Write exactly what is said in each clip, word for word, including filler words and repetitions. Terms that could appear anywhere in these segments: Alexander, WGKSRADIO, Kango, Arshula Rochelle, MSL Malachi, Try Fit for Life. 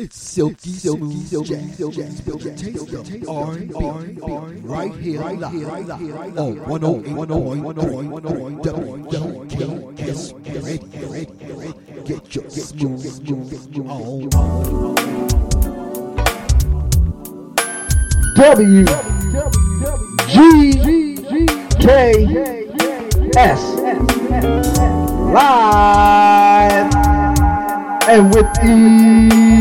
It's silky, silky, silky, silky, silky, taste of R and B, right here, right here, on one oh eight point one W G K S Radio. Get your smooth on. W G K S Live and with E.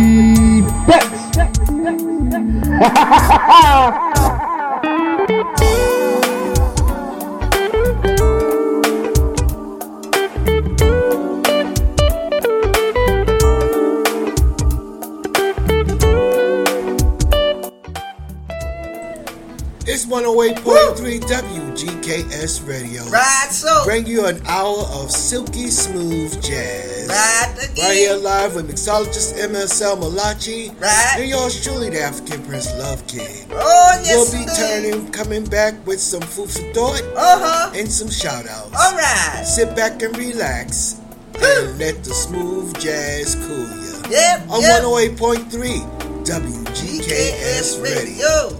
It's one oh eight point three W G K S Radio. Right, so bring you an hour of silky smooth jazz. Right, right here live with mixologist M S L Malachi. Right, and yours truly, the African Prince Love Kid. Oh yes, we'll be turning, coming back with some food for thought, uh huh, and some shout outs. All right, sit back and relax, and let the smooth jazz cool you. Yep, on yep. one oh eight point three W G K S Radio. Radio.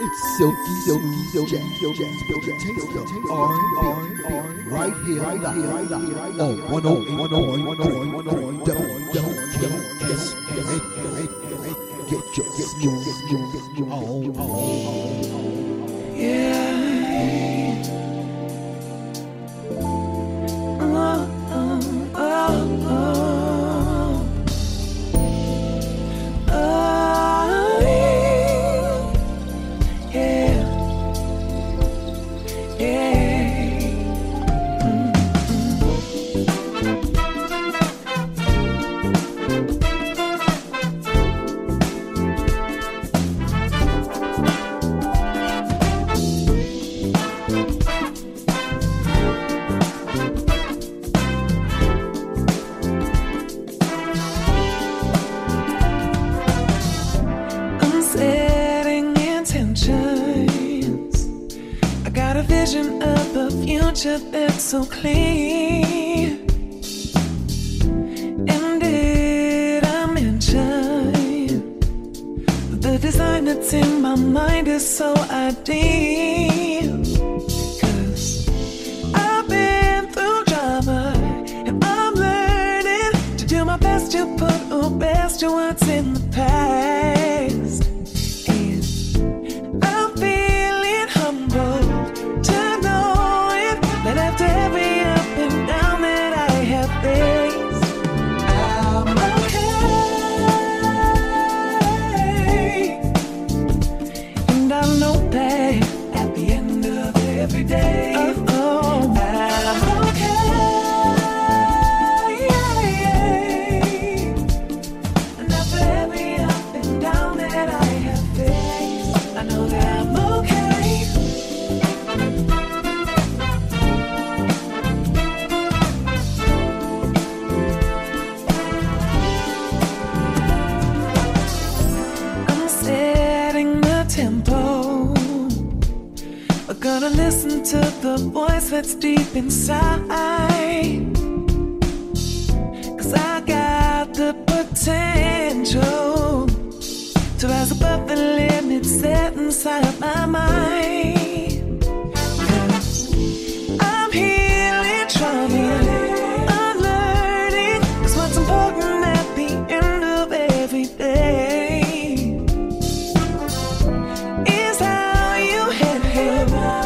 It's Silky, Silky, Silky, Silky, Silky, Silky, R and B, right here, right here, on one oh eight point one, get your skills on. Yeah. Oh, oh, oh, oh. That's so clean. And did I mention the design that's in my mind is so ideal? 'Cause I've been through drama and I'm learning to do my best to put a best to what's in the past. That's deep inside, 'cause I got the potential to rise above the limits set inside of my mind. 'Cause I'm healing trauma, I'm learning, 'cause what's important at the end of every day is how you handle the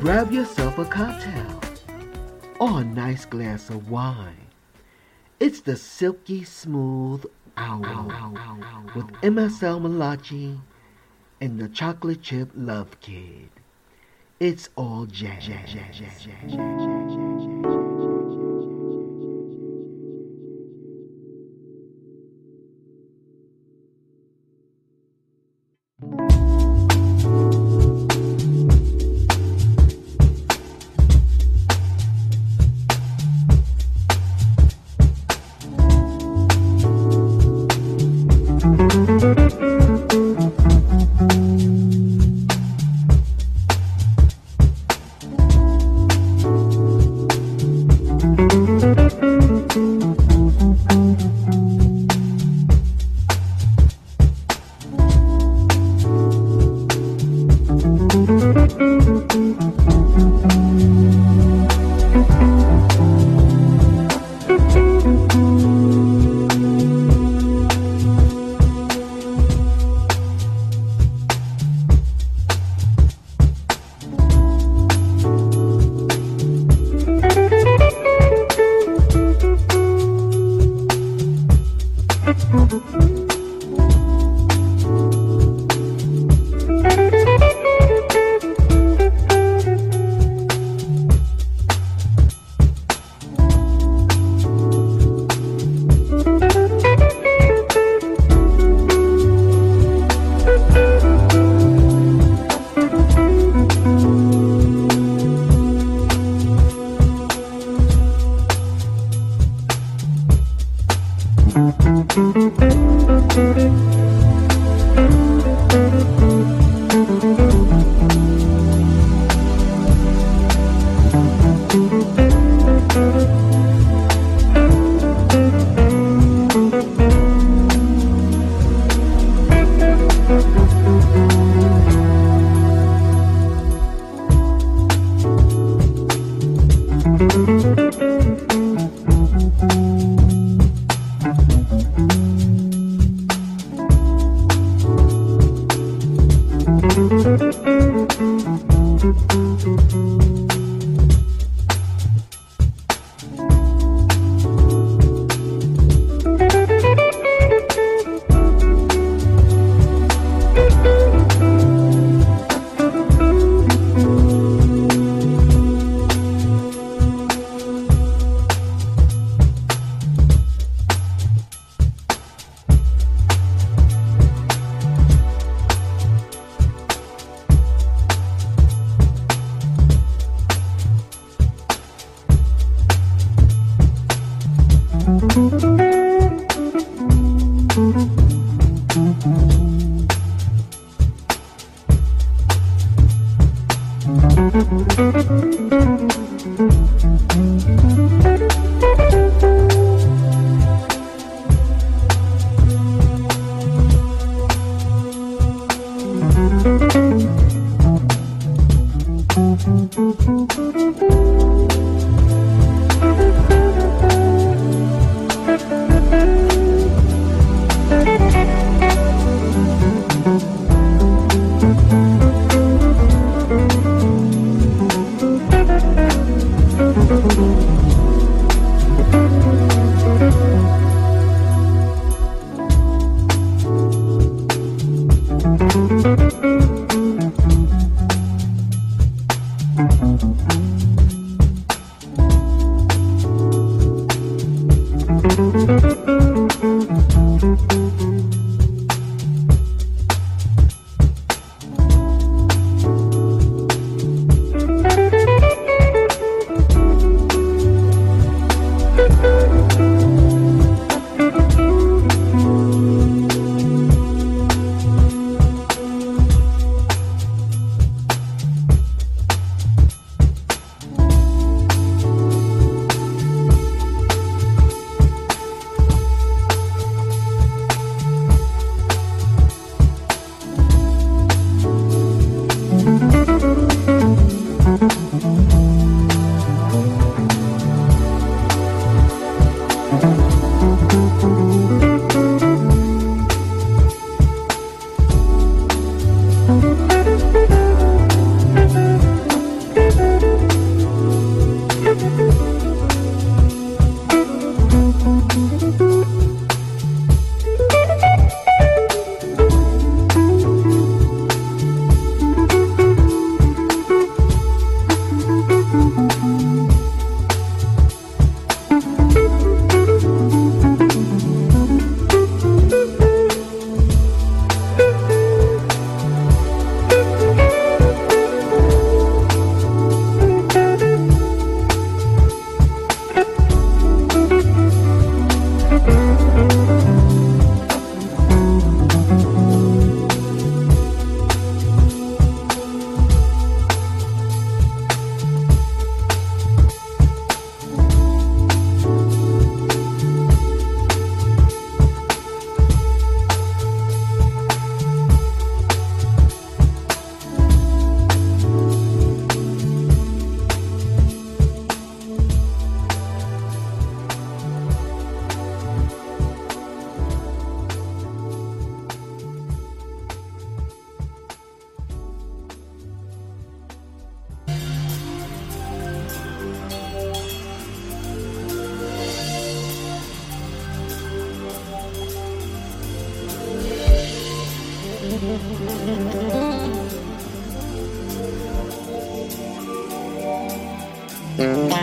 grab yourself a cocktail or a nice glass of wine. It's the Silky Smooth Hour with M S L Malachi and the Chocolate Chip Love Kid. It's all jazz. jazz, jazz, jazz, jazz, jazz. Thank you.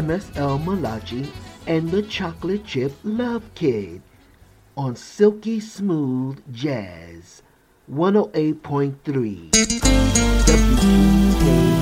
M S L Malachi and the Chocolate Chip Love Kid on Silky Smooth Jazz one oh eight point three W G K S R A D I O.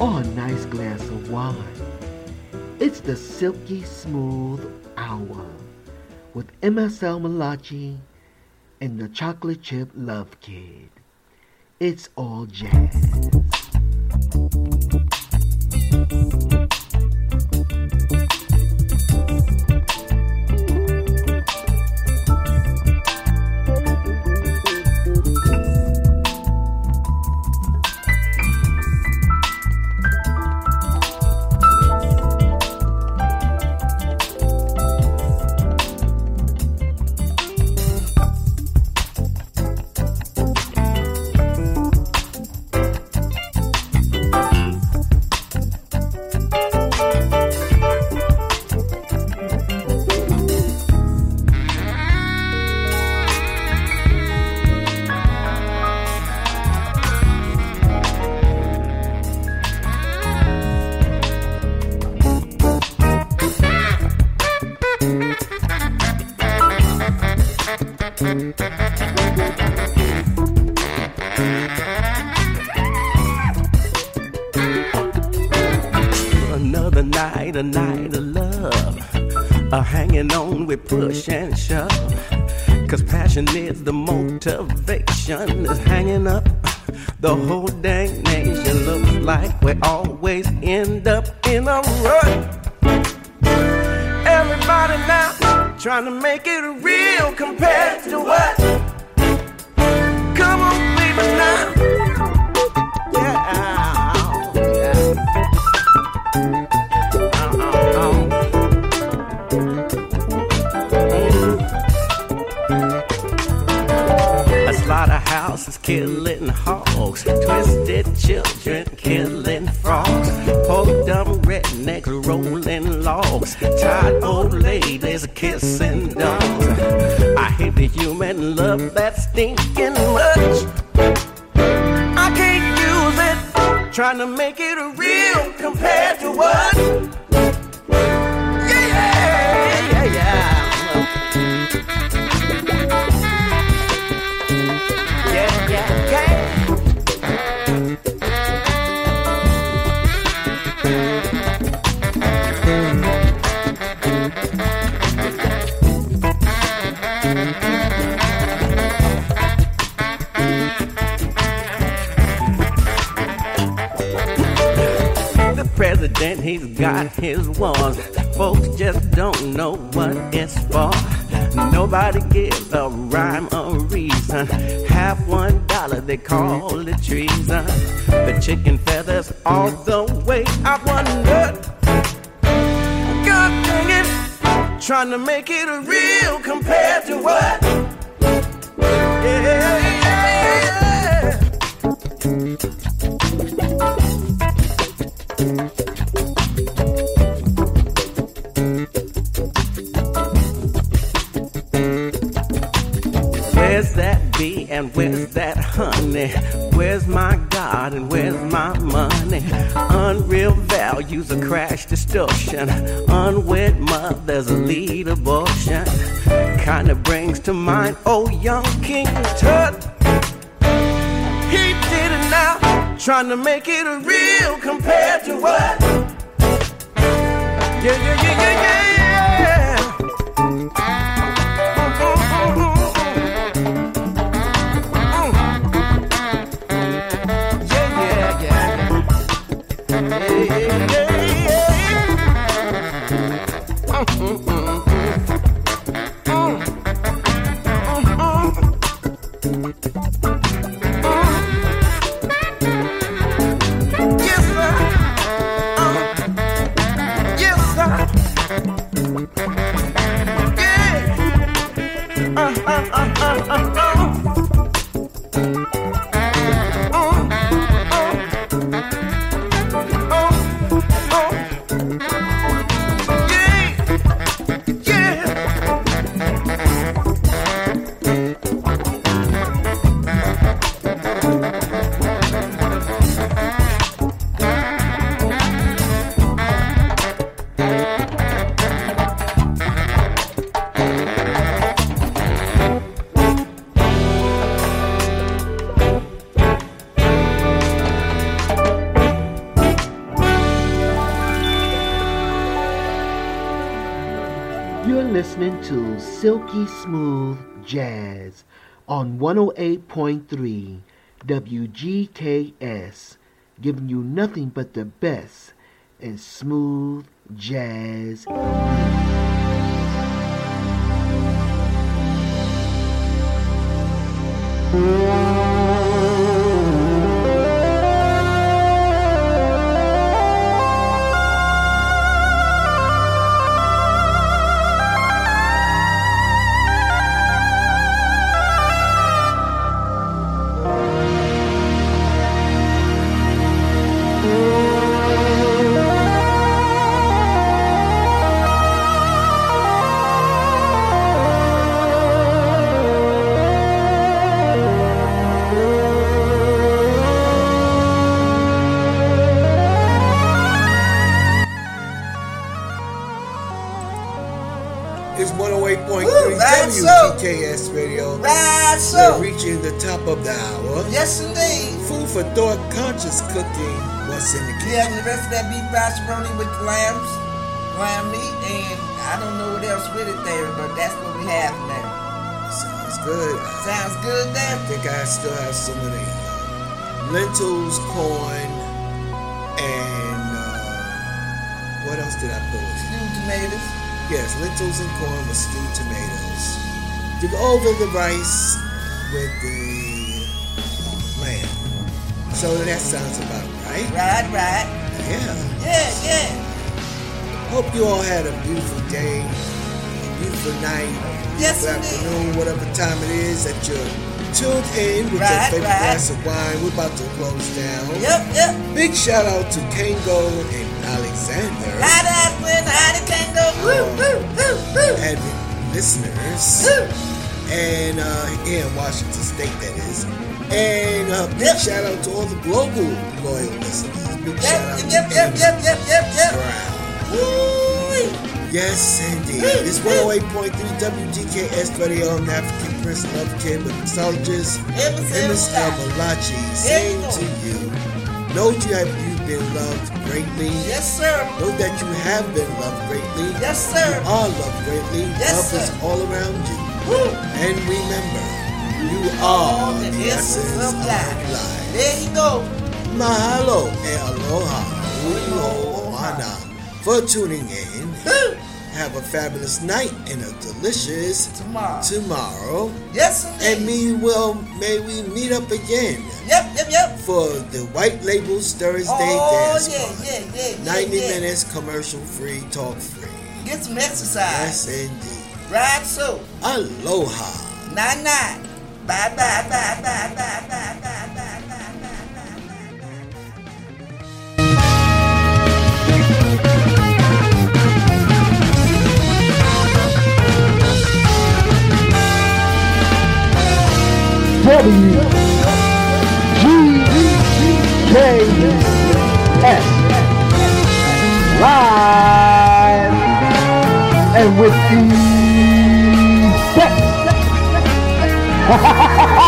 or a nice glass of wine. It's the Silky Smooth Hour with M S L Malachi and the Chocolate Chip Love Kid. It's all jazz. A night of love, uh, hanging on with push and shove, cause passion is the motivation that's hanging up the whole dang nation. Looks like we always end up in a rut. Everybody now trying to make it real compared to what? Come on, baby, now. Yeah, yeah. Is killing hogs, twisted children killing frogs, poor dumb rednecks rolling logs, tired old ladies kissing dogs. I hate the human love that's stinking much. I can't use it, trying to make it real compared to what? Yeah, yeah, yeah, yeah. President, he's got his wars. Folks just don't know what it's for. Nobody gives a rhyme or reason. Have one dollar, they call it treason. The chicken feathers all the way. I wonder, God dang it, trying to make it real compared to what? Yeah. Where's that bee and where's that honey? Where's my God and where's my money? Unreal values, a crash distortion. Unwed mothers lead abortion. Kinda brings to mind old young King Tut. He did it now, trying to make it real compared to what? Yeah, yeah, yeah, yeah, yeah, yeah. You're listening to Silky Smooth Jazz on one oh eight point three W G K S, giving you nothing but the best in smooth jazz. K S Radio. That's so. We're reaching the top of the hour. Yes, indeed. Food for thought, conscious cooking. What's in the kitchen? Yeah, the rest of that beef macaroni with lambs, lamb meat, and I don't know what else with it there, but that's what we have now. Sounds good. Sounds good there. I think I still have some of the lentils, corn, and uh, what else did I put? Stewed tomatoes. Yes, lentils and corn with stewed tomatoes. Took over the rice with the lamb. So that sounds about right. Right, right. Yeah. Yeah, yeah. Hope you all had a beautiful day, a beautiful night, yes, beautiful afternoon, whatever time it is that you're tuned in with right, your favorite right. glass of wine. We're about to close down. Yep, yep. Big shout out to Kango and Alexander. Right out with Heidi Kango. Woo, woo, woo, woo. And listeners. Woo. And uh, here in Washington State, that is. And uh, big yep. shout out to all the global loyal listeners. Big yep, shout out yep, to yep, yep, yep, yep, yep, yep. Yes, indeed. It's one oh eight point three W G K S Radio. I'm African Prince Love Kid with mixologist M S L Malachi. Same to you. Know you have you've been loved greatly. Yes, sir. Know that you have been loved greatly. Yes, sir. You are loved greatly. Yes, love sir. Is all around you. And remember, you are the, the essence of life. life. There you go. Mahalo e aloha for tuning in. Have a fabulous night and a delicious tomorrow. tomorrow. Yes, indeed. And me will may we meet up again. Yep, yep, yep. For the White Labels Thursday oh, dance yeah, party. Yeah, yeah, ninety yeah. minutes commercial free, talk free. Get some exercise. Yes, indeed. Right, so. Aloha. Night, night. Bye, bye, bye, bye, bye, bye, bye, bye. W G K S Live and with the Ha ha ha ha!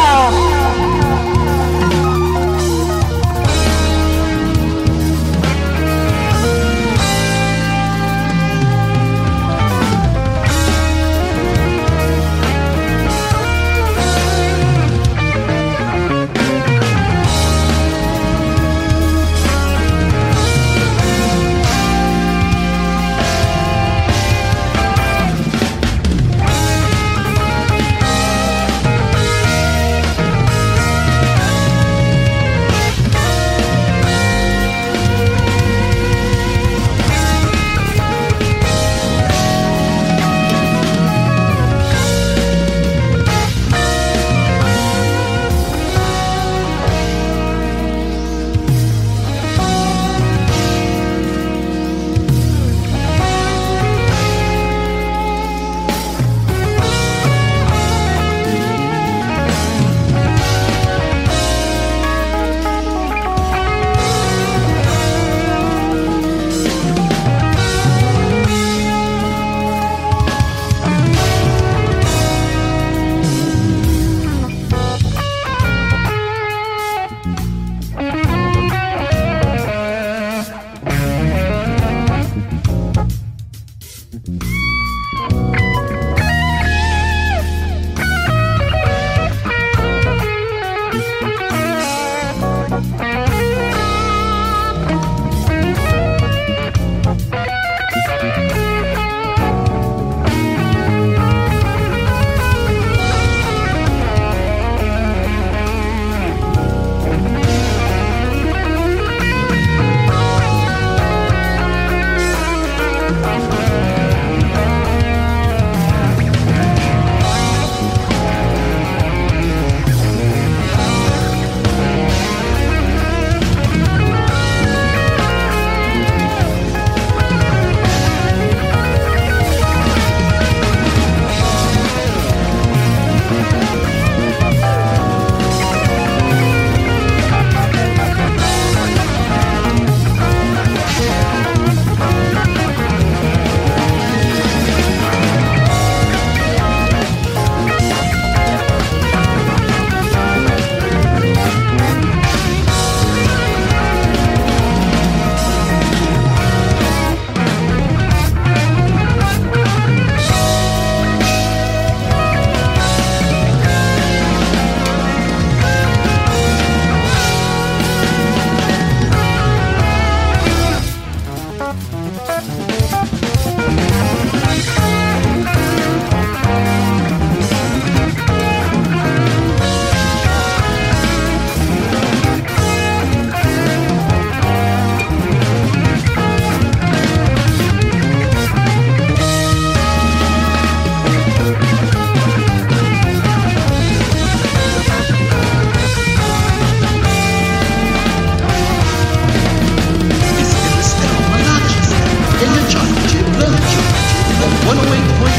W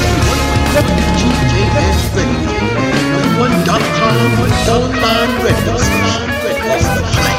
G K S Radio, one dot com online radio station.